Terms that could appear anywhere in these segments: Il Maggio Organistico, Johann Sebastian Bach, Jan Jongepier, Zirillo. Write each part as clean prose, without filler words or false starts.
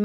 Il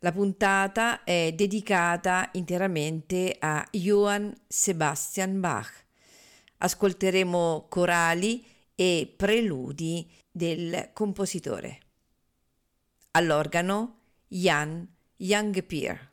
La puntata è dedicata interamente a Johann Sebastian Bach. Ascolteremo corali e preludi del compositore. All'organo Jan Jongepier.